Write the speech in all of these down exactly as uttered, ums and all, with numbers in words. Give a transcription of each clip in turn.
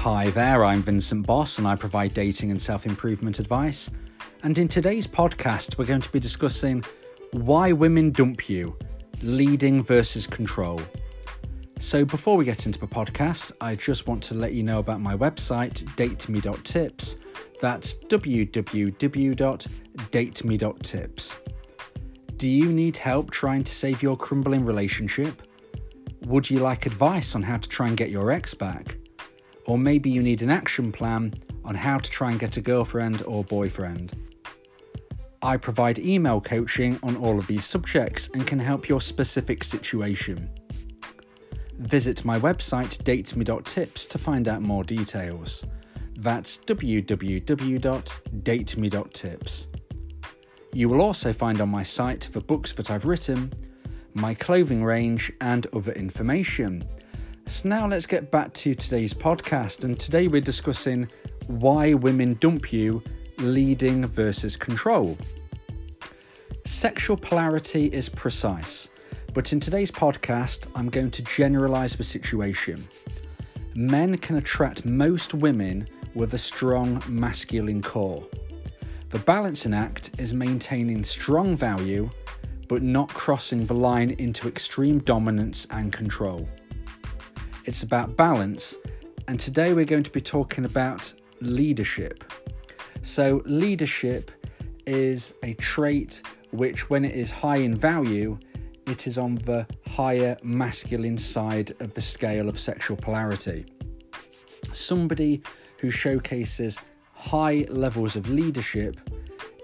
Hi there, I'm Vincent Boss and I provide dating and self-improvement advice. And in today's podcast, we're going to be discussing why women dump you, leading versus control. So before we get into the podcast, I just want to let you know about my website, Dateme dot tips. That's w w w dot dateme dot tips. Do you need help trying to save your crumbling relationship? Would you like advice on how to try and get your ex back? Or maybe you need an action plan on how to try and get a girlfriend or boyfriend. I provide email coaching on all of these subjects and can help your specific situation. Visit my website dateme dot tips to find out more details. That's w w w dot dateme dot tips. You will also find on my site the books that I've written, my clothing range and other information. So now let's get back to today's podcast, and today we're discussing why women dump you, leading versus control. Sexual polarity is precise, but in today's podcast I'm going to generalise the situation. Men can attract most women with a strong masculine core. The balancing act is maintaining strong value but not crossing the line into extreme dominance and control. It's about balance, and today we're going to be talking about leadership. So leadership is a trait which, when it is high in value, it is on the higher masculine side of the scale of sexual polarity. Somebody who showcases high levels of leadership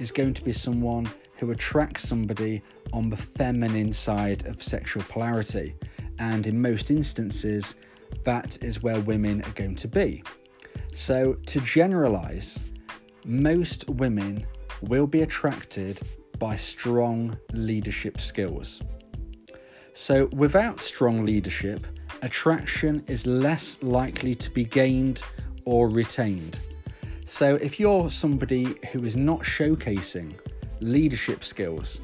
is going to be someone who attracts somebody on the feminine side of sexual polarity. And in most instances, that is where women are going to be. So to generalize, most women will be attracted by strong leadership skills. So without strong leadership, attraction is less likely to be gained or retained. So if you're somebody who is not showcasing leadership skills,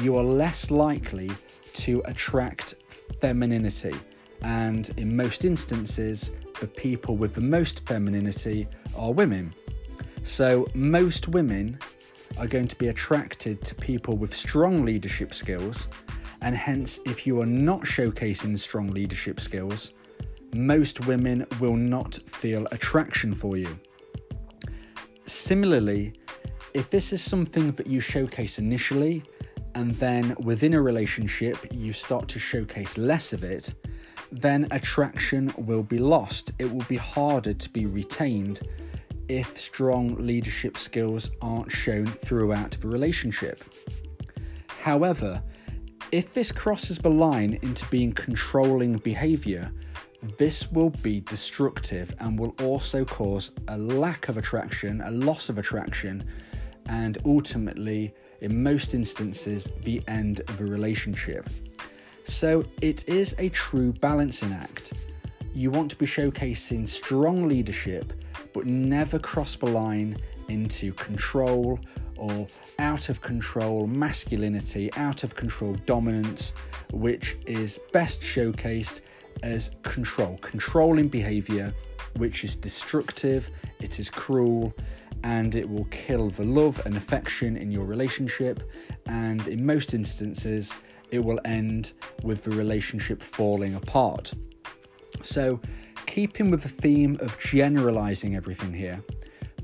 you are less likely to attract femininity, and in most instances the people with the most femininity are women. So most women are going to be attracted to people with strong leadership skills, and hence if you are not showcasing strong leadership skills, most women will not feel attraction for you. Similarly, if this is something that you showcase initially and then within a relationship you start to showcase less of it, then attraction will be lost. It will be harder to be retained if strong leadership skills aren't shown throughout the relationship. However, if this crosses the line into being controlling behaviour, this will be destructive and will also cause a lack of attraction, a loss of attraction, and ultimately, in most instances, the end of a relationship. So it is a true balancing act. You want to be showcasing strong leadership, but never cross the line into control or out of control masculinity, out of control dominance, which is best showcased as control, controlling behaviour, which is destructive, it is cruel, and it will kill the love and affection in your relationship, and in most instances it will end with the relationship falling apart. So keeping with the theme of generalizing everything here,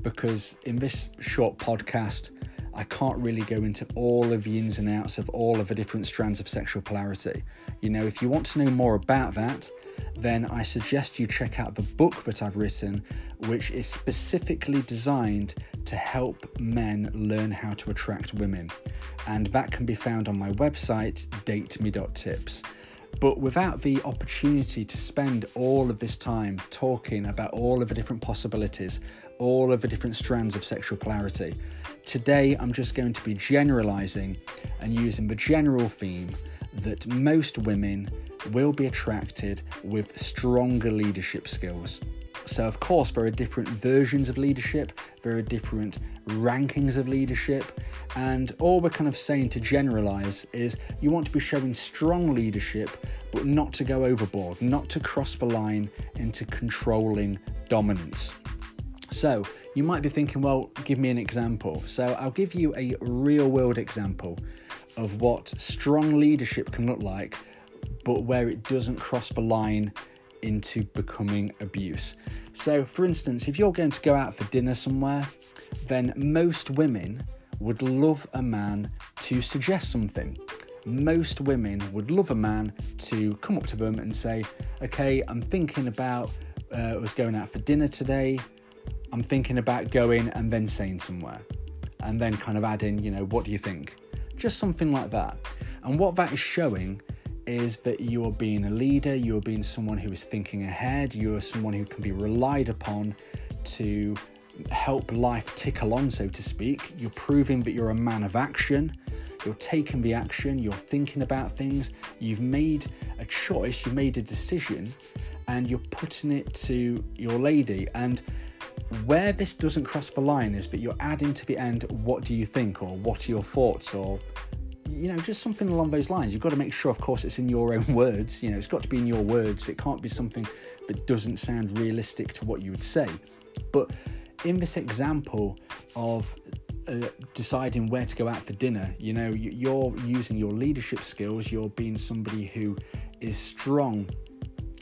because in this short podcast I can't really go into all of the ins and outs of all of the different strands of sexual polarity. You know, if you want to know more about that, then I suggest you check out the book that I've written, which is specifically designed to help men learn how to attract women. And that can be found on my website, dateme dot tips. But without the opportunity to spend all of this time talking about all of the different possibilities, all of the different strands of sexual polarity, today I'm just going to be generalising and using the general theme that most women will be attracted with stronger leadership skills. So of course there are different versions of leadership, there are different rankings of leadership, and all we're kind of saying to generalise is you want to be showing strong leadership but not to go overboard, not to cross the line into controlling dominance. So you might be thinking, well, give me an example. So I'll give you a real world example of what strong leadership can look like, but where it doesn't cross the line into becoming abuse. So for instance, if you're going to go out for dinner somewhere, then most women would love a man to suggest something. Most women would love a man to come up to them and say, okay, I'm thinking about uh, us going out for dinner today. I'm thinking about going, and then saying somewhere, and then kind of adding, you know, what do you think? Just something like that. And what that is showing is that you are being a leader, you're being someone who is thinking ahead, you're someone who can be relied upon to help life tick along, so to speak. You're proving that you're a man of action, you're taking the action, you're thinking about things, you've made a choice, you've made a decision, and you're putting it to your lady. And where this doesn't cross the line is that you're adding to the end, what do you think, or what are your thoughts, or, you know, just something along those lines. You've got to make sure, of course, it's in your own words. You know, it's got to be in your words. It can't be something that doesn't sound realistic to what you would say. But in this example of uh, deciding where to go out for dinner, you know, you're using your leadership skills. You're being somebody who is strong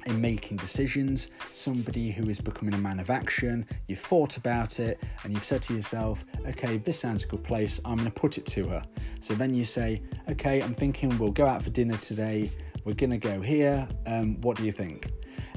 in making decisions, somebody who is becoming a man of action. You've thought about it and you've said to yourself, okay, this sounds a good place, I'm going to put it to her. So then you say, okay, I'm thinking we'll go out for dinner today, we're going to go here, um, what do you think?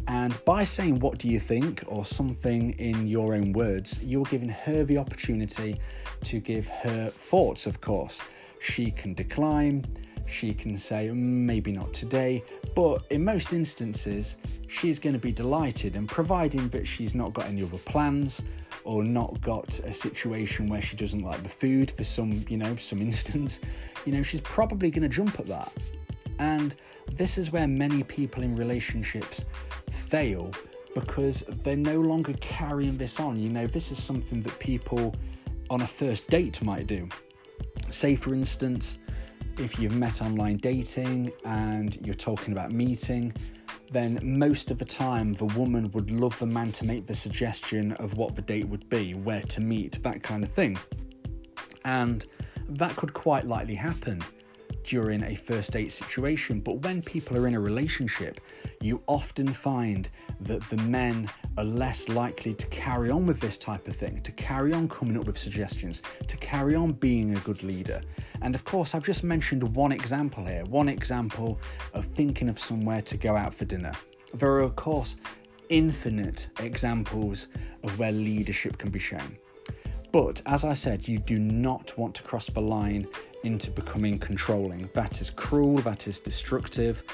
And by saying what do you think, or something in your own words, you're giving her the opportunity to give her thoughts, of course. She can decline, she can say, maybe not today, but in most instances, she's going to be delighted, and providing that she's not got any other plans or not got a situation where she doesn't like the food for some, you know, some instance, you know, she's probably going to jump at that. And this is where many people in relationships fail, because they're no longer carrying this on. You know, this is something that people on a first date might do. Say, for instance, if you've met online dating and you're talking about meeting, then most of the time the woman would love the man to make the suggestion of what the date would be, where to meet, that kind of thing. And that could quite likely happen during a first date situation. But when people are in a relationship, you often find that the men are less likely to carry on with this type of thing, to carry on coming up with suggestions, to carry on being a good leader. And of course, I've just mentioned one example here, one example of thinking of somewhere to go out for dinner. There are, of course, infinite examples of where leadership can be shown. But as I said, you do not want to cross the line into becoming controlling. That is cruel, that is destructive,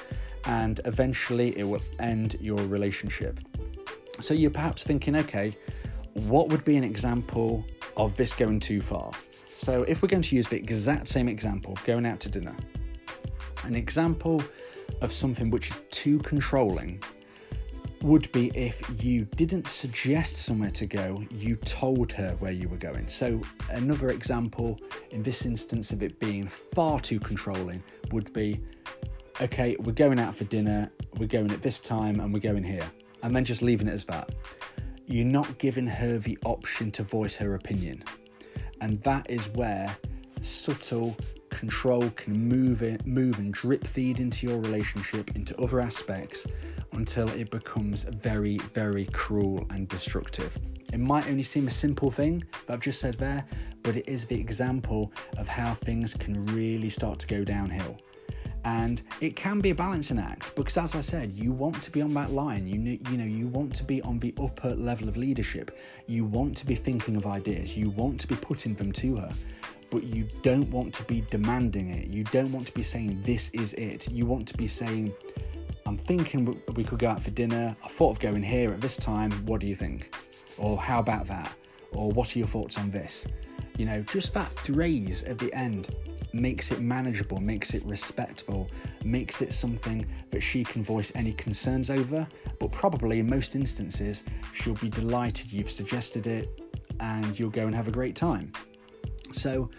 and eventually it will end your relationship. So you're perhaps thinking, okay, what would be an example of this going too far? So if we're going to use the exact same example, going out to dinner, an example of something which is too controlling would be if you didn't suggest somewhere to go, you told her where you were going. So another example in this instance of it being far too controlling would be, okay, we're going out for dinner, we're going at this time and we're going here, and then just leaving it as that. You're not giving her the option to voice her opinion. And that is where subtle control can move it, move and drip feed into your relationship, into other aspects, until it becomes very, very cruel and destructive. It might only seem a simple thing that I've just said there, but it is the example of how things can really start to go downhill. And it can be a balancing act, because as I said, you want to be on that line. You know, you know, you want to be on the upper level of leadership. You want to be thinking of ideas. You want to be putting them to her. But you don't want to be demanding it. You don't want to be saying, this is it. You want to be saying, I'm thinking we could go out for dinner. I thought of going here at this time. What do you think? Or how about that? Or what are your thoughts on this? You know, just that phrase at the end makes it manageable, makes it respectful, makes it something that she can voice any concerns over. But probably in most instances, she'll be delighted you've suggested it, and you'll go and have a great time. So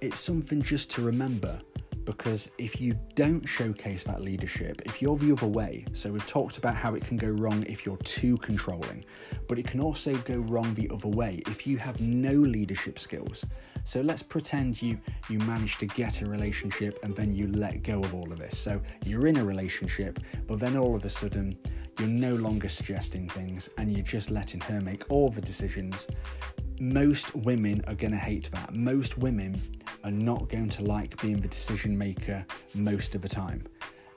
it's something just to remember, because if you don't showcase that leadership, if you're the other way, so we've talked about how it can go wrong if you're too controlling, but it can also go wrong the other way if you have no leadership skills. So let's pretend you you manage to get a relationship and then you let go of all of this. So you're in a relationship, but then all of a sudden you're no longer suggesting things and you're just letting her make all the decisions. Most women are going to hate that. Most women are not going to like being the decision maker most of the time.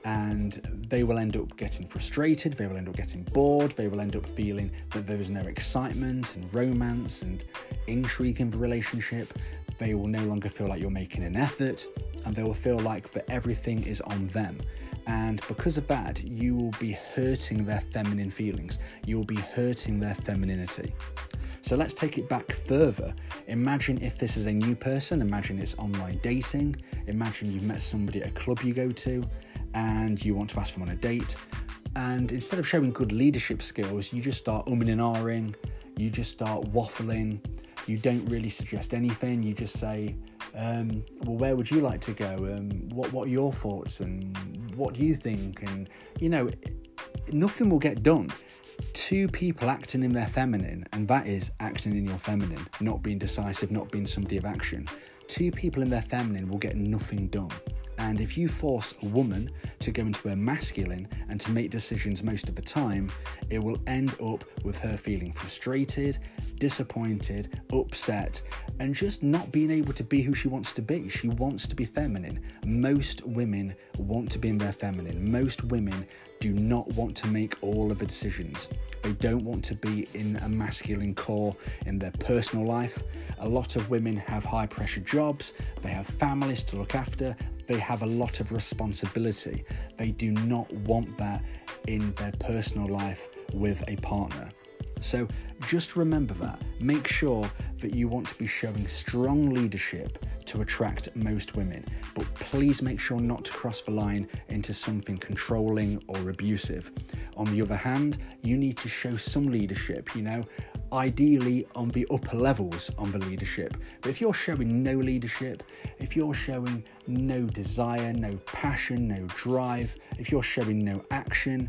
And they will end up getting frustrated, they will end up getting bored, they will end up feeling that there is no excitement and romance and intrigue in the relationship. They will no longer feel like you're making an effort, and they will feel like that everything is on them. And because of that, you will be hurting their feminine feelings. You'll be hurting their femininity. So let's take it back further. Imagine if this is a new person, imagine it's online dating, imagine you've met somebody at a club you go to, and you want to ask them on a date, and instead of showing good leadership skills, you just start umming and ahhing, you just start waffling, you don't really suggest anything, you just say, um, well, where would you like to go, um, what, what are your thoughts, and what do you think, and, you know, nothing will get done. Two people acting in their feminine, and that is acting in your feminine, not being decisive, not being somebody of action. Two people in their feminine will get nothing done. And if you force a woman to go into her masculine and to make decisions most of the time, it will end up with her feeling frustrated, disappointed, upset, and just not being able to be who she wants to be. She wants to be feminine. Most women want to be in their feminine. Most women do not want to make all of the decisions. They don't want to be in a masculine core in their personal life. A lot of women have high pressure jobs, they have families to look after, they have a lot of responsibility. They do not want that in their personal life with a partner. So just remember that. Make sure that you want to be showing strong leadership to attract most women, but please make sure not to cross the line into something controlling or abusive. On the other hand, you need to show some leadership, you know, ideally on the upper levels on the leadership. But if you're showing no leadership, if you're showing no desire, no passion, no drive, if you're showing no action,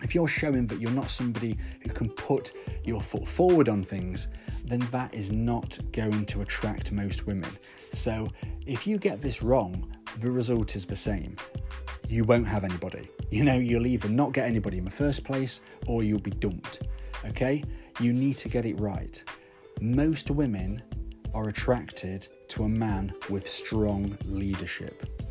if you're showing that you're not somebody who can put your foot forward on things, then that is not going to attract most women. So if you get this wrong, the result is the same. You won't have anybody. You know, you'll either not get anybody in the first place or you'll be dumped, okay? You need to get it right. Most women are attracted to a man with strong leadership.